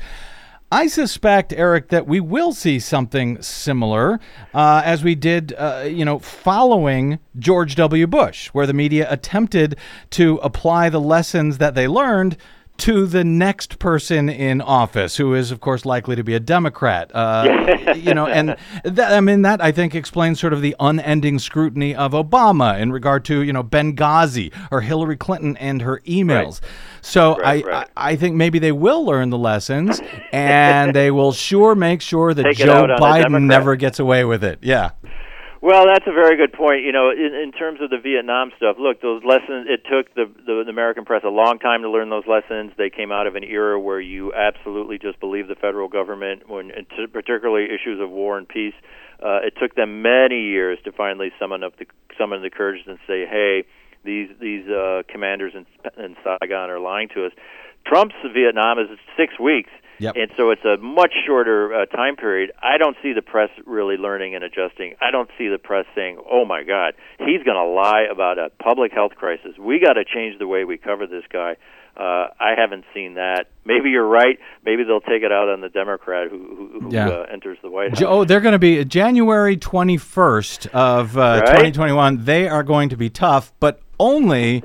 I suspect, Eric, that we will see something similar uh, as we did, uh, you know, following George W. Bush, where the media attempted to apply the lessons that they learned to the next person in office, who is, of course, likely to be a Democrat. Uh, you know, and th- I mean, that, I think, explains sort of the unending scrutiny of Obama in regard to, you know, Benghazi or Hillary Clinton and her emails. Right. So right, I, right. I I think maybe they will learn the lessons, and they will sure make sure that Take Joe Biden never gets away with it. Yeah. Well, that's a very good point. You know, in, in terms of the Vietnam stuff, look, those lessons, it took the, the the American press a long time to learn those lessons. They came out of an era where you absolutely just believed the federal government, when t- particularly issues of war and peace. Uh, it took them many years to finally summon up the summon the courage and say, hey, these these uh, commanders in, in Saigon are lying to us. Trump's Vietnam is six weeks. Yep. And so it's a much shorter uh, time period. I don't see the press really learning and adjusting. I don't see the press saying, oh, my God, he's going to lie about a public health crisis. We got to change the way we cover this guy. Uh, I haven't seen that. Maybe you're right. Maybe they'll take it out on the Democrat who, who, who yeah. uh, enters the White House. Oh, they're going to be January twenty-first of uh, right? twenty twenty-one. They are going to be tough, but only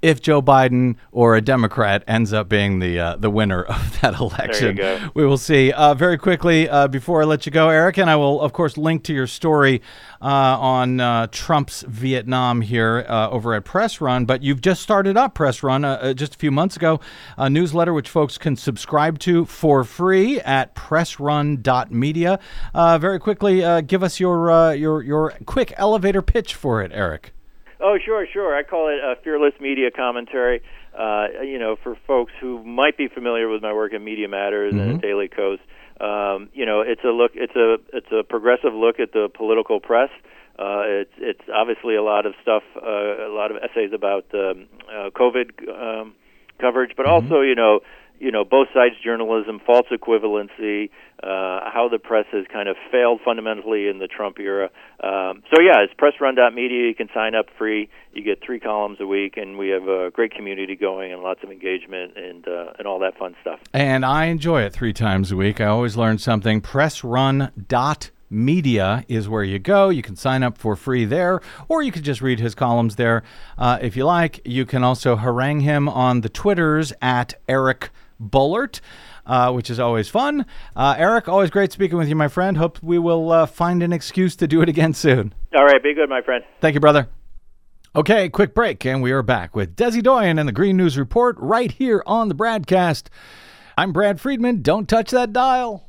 if Joe Biden or a Democrat ends up being the uh, the winner of that election. There you go. We will see. Uh, very quickly, uh, before I let you go, Eric, and I will, of course, link to your story uh, on uh, Trump's Vietnam here uh, over at Press Run, but you've just started up Press Run uh, just a few months ago, a newsletter which folks can subscribe to for free at press run dot media. Uh, very quickly, uh, give us your, uh, your, your quick elevator pitch for it, Eric. Oh, sure, sure. I call it a fearless media commentary, uh, you know, for folks who might be familiar with my work at Media Matters mm-hmm. and at Daily Kos. Um, you know, it's a look, it's a it's a progressive look at the political press. Uh, it's it's obviously a lot of stuff, uh, a lot of essays about um, uh, COVID um, coverage, but mm-hmm. also, you know, you know, both sides journalism, false equivalency, uh, how the press has kind of failed fundamentally in the Trump era. Um, so, yeah, it's press run dot media. You can sign up free. You get three columns a week, and we have a great community going and lots of engagement and uh, and all that fun stuff. And I enjoy it three times a week. I always learn something. press run dot media. Media is where you go. You can sign up for free there, or you could just read his columns there uh, if you like. You can also harangue him on the Twitters at Eric Boehlert, uh, which is always fun. Uh, Eric, always great speaking with you, my friend. Hope we will uh, find an excuse to do it again soon. All right. Be good, my friend. Thank you, brother. Okay, quick break, and we are back with Desi Doyen and the Green News Report right here on the Bradcast. I'm Brad Friedman. Don't touch that dial.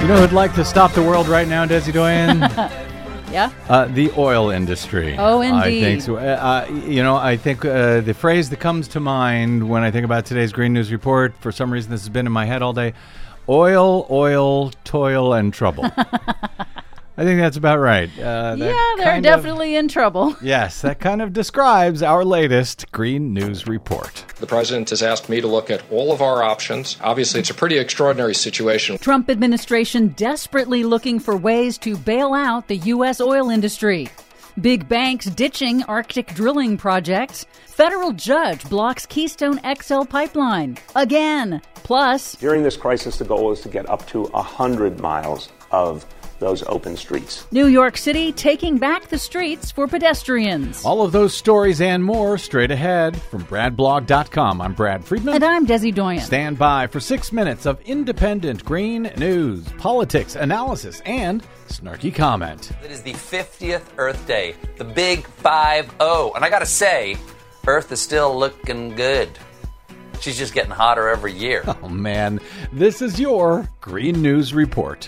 You know who'd like to stop the world right now, Desi Doyen? Yeah. Uh, the oil industry. Oh, indeed. I think so. Uh, you know, I think uh, the phrase that comes to mind when I think about today's Green News Report, for some reason this has been in my head all day, oil, oil, toil, and trouble. I think that's about right. Uh, that yeah, they're definitely of, in trouble. Yes, that kind of describes our latest Green News Report. The president has asked me to look at all of our options. Obviously, it's a pretty extraordinary situation. Trump administration desperately looking for ways to bail out the U S oil industry. Big banks ditching Arctic drilling projects. Federal judge blocks Keystone X L pipeline. Again. Plus, during this crisis, the goal is to get up to one hundred miles of those open streets. New York City taking back the streets for pedestrians. All of those stories and more straight ahead from brad blog dot com. I'm Brad Friedman. And I'm Desi Doyen. Stand by for six minutes of independent green news, politics, analysis, and snarky comment. It is the fiftieth Earth Day, the big five oh. And I got to say, Earth is still looking good. She's just getting hotter every year. Oh, man. This is your Green News Report.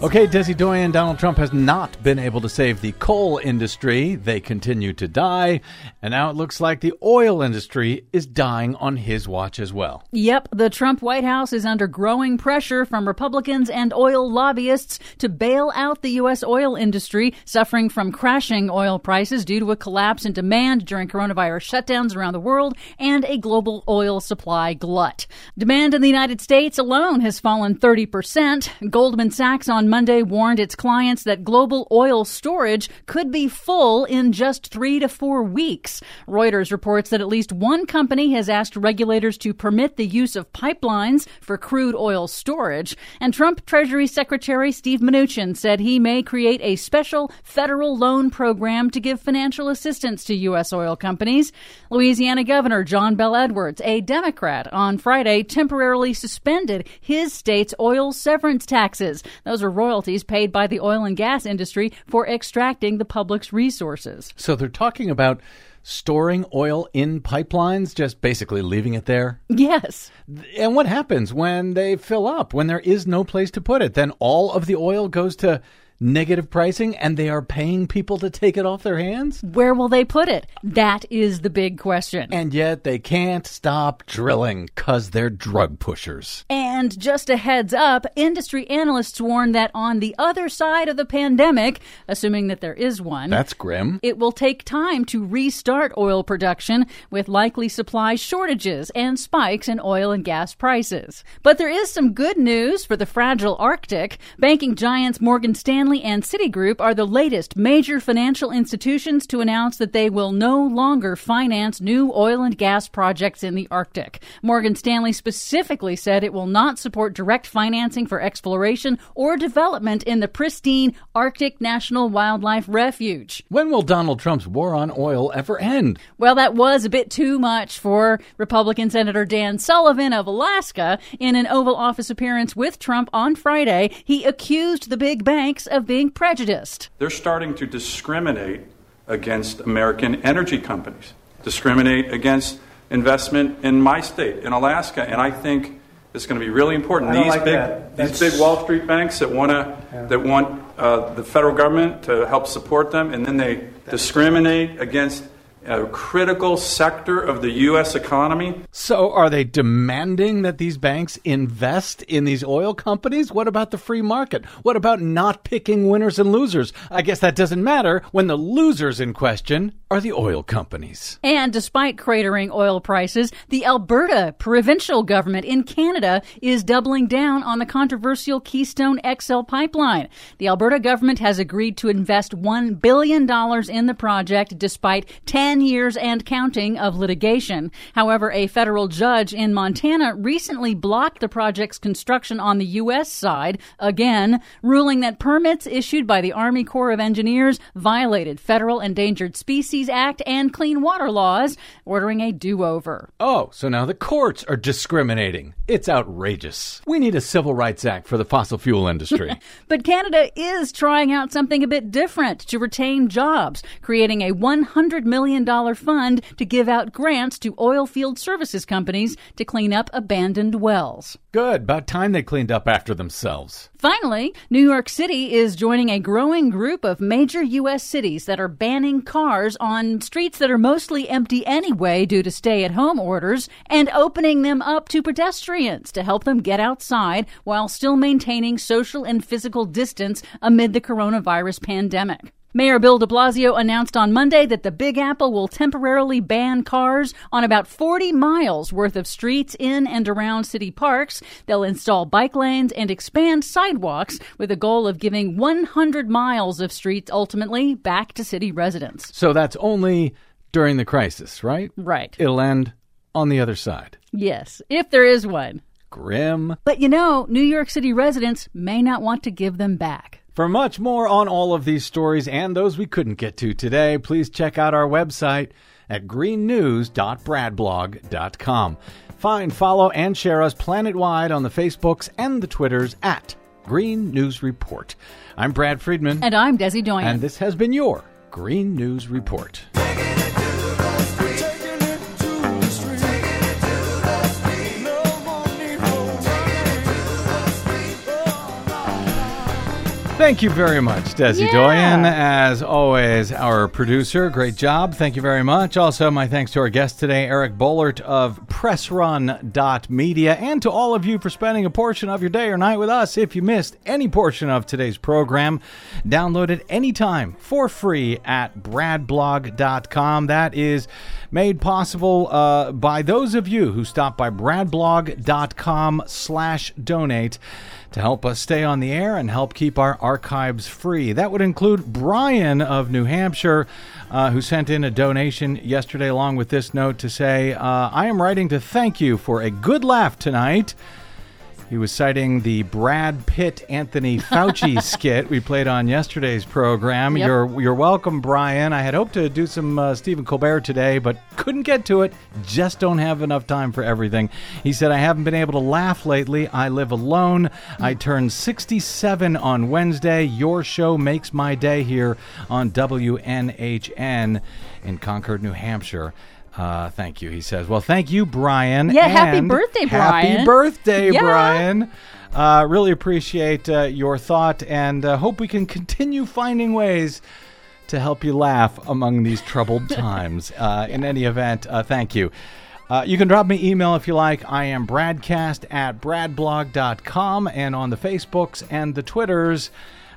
Okay, Desi Doyen, Donald Trump has not been able to save the coal industry. They continue to die. And now it looks like the oil industry is dying on his watch as well. Yep, the Trump White House is under growing pressure from Republicans and oil lobbyists to bail out the U S oil industry, suffering from crashing oil prices due to a collapse in demand during coronavirus shutdowns around the world and a global oil supply glut. Demand in the United States alone has fallen thirty percent. Goldman Sachs on Monday warned its clients that global oil storage could be full in just three to four weeks. Reuters reports that at least one company has asked regulators to permit the use of pipelines for crude oil storage. And Trump Treasury Secretary Steve Mnuchin said he may create a special federal loan program to give financial assistance to U S oil companies. Louisiana Governor John Bel Edwards, a Democrat, on Friday temporarily suspended his state's oil severance taxes. Those are royalties paid by the oil and gas industry for extracting the public's resources. So they're talking about storing oil in pipelines, just basically leaving it there? Yes. And what happens when they fill up, when there is no place to put it? Then all of the oil goes to negative pricing, and they are paying people to take it off their hands? Where will they put it? That is the big question. And yet they can't stop drilling because they're drug pushers. And just a heads up, industry analysts warn that on the other side of the pandemic, assuming that there is one, that's grim, it will take time to restart oil production with likely supply shortages and spikes in oil and gas prices. But there is some good news for the fragile Arctic. Banking giants Morgan Stanley and Citigroup are the latest major financial institutions to announce that they will no longer finance new oil and gas projects in the Arctic. Morgan Stanley specifically said it will not support direct financing for exploration or development in the pristine Arctic National Wildlife Refuge. When will Donald Trump's war on oil ever end? Well, that was a bit too much for Republican Senator Dan Sullivan of Alaska. In an Oval Office appearance with Trump on Friday, he accused the big banks of being prejudiced. They're starting to discriminate against American energy companies, discriminate against investment in my state, in Alaska. And I think it's going to be really important. These like big, these big Wall Street banks that want to, yeah. that want uh, the federal government to help support them, and then they discriminate against a critical sector of the U S economy. So are they demanding that these banks invest in these oil companies? What about the free market? What about not picking winners and losers? I guess that doesn't matter when the losers in question are the oil companies. And despite cratering oil prices, the Alberta provincial government in Canada is doubling down on the controversial Keystone X L pipeline. The Alberta government has agreed to invest one billion dollars in the project despite ten years and counting of litigation. However, a federal judge in Montana recently blocked the project's construction on the U S side, again, ruling that permits issued by the Army Corps of Engineers violated federal Endangered Species Act and clean water laws, ordering a do-over. Oh, so now the courts are discriminating. It's outrageous. We need a Civil Rights Act for the fossil fuel industry. But Canada is trying out something a bit different to retain jobs, creating a one hundred million dollars fund to give out grants to oil field services companies to clean up abandoned wells. Good. About time they cleaned up after themselves. Finally, New York City is joining a growing group of major U S cities that are banning cars on streets that are mostly empty anyway due to stay-at-home orders and opening them up to pedestrians to help them get outside while still maintaining social and physical distance amid the coronavirus pandemic. Mayor Bill de Blasio announced on Monday that the Big Apple will temporarily ban cars on about forty miles worth of streets in and around city parks. They'll install bike lanes and expand sidewalks with a goal of giving one hundred miles of streets ultimately back to city residents. So that's only during the crisis, right? Right. It'll end on the other side. Yes, if there is one. Grim. But you know, New York City residents may not want to give them back. For much more on all of these stories and those we couldn't get to today, please check out our website at green news dot brad blog dot com. Find, follow, and share us planet-wide on the Facebooks and the Twitters at Green News Report. I'm Brad Friedman. And I'm Desi Doyen. And this has been your Green News Report. Thank you very much, Desi yeah. Doyen. As always, our producer. Great job. Thank you very much. Also, my thanks to our guest today, Eric Boehlert of press run dot media, and to all of you for spending a portion of your day or night with us. If you missed any portion of today's program, download it anytime for free at brad blog dot com. That is made possible uh, by those of you who stop by brad blog dot com slash donate. To help us stay on the air and help keep our archives free. That would include Brian of New Hampshire, uh, who sent in a donation yesterday along with this note to say, uh, I am writing to thank you for a good laugh tonight. He was citing the Brad Pitt, Anthony Fauci skit we played on yesterday's program. Yep. You're you're welcome, Brian. I had hoped to do some uh, Stephen Colbert today, but couldn't get to it. Just don't have enough time for everything. He said, I haven't been able to laugh lately. I live alone. I turned sixty-seven on Wednesday. Your show makes my day here on W N H N in Concord, New Hampshire. Uh, thank you, he says. Well, thank you, Brian. Yeah, and happy birthday, Brian. Happy birthday, yeah. Brian. Uh, really appreciate uh, your thought and uh, hope we can continue finding ways to help you laugh among these troubled times. Uh, yeah. In any event, uh, thank you. Uh, you can drop me an email if you like. I am Bradcast at brad blog dot com and on the Facebooks and the Twitters.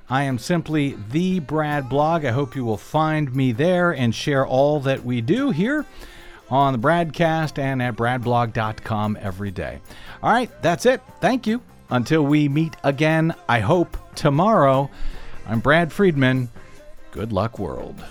I am simply the Brad Blog. I hope you will find me there and share all that we do here on the Bradcast and at brad blog dot com every day. All right, that's it. Thank you. Until we meet again, I hope tomorrow. I'm Brad Friedman. Good luck, world.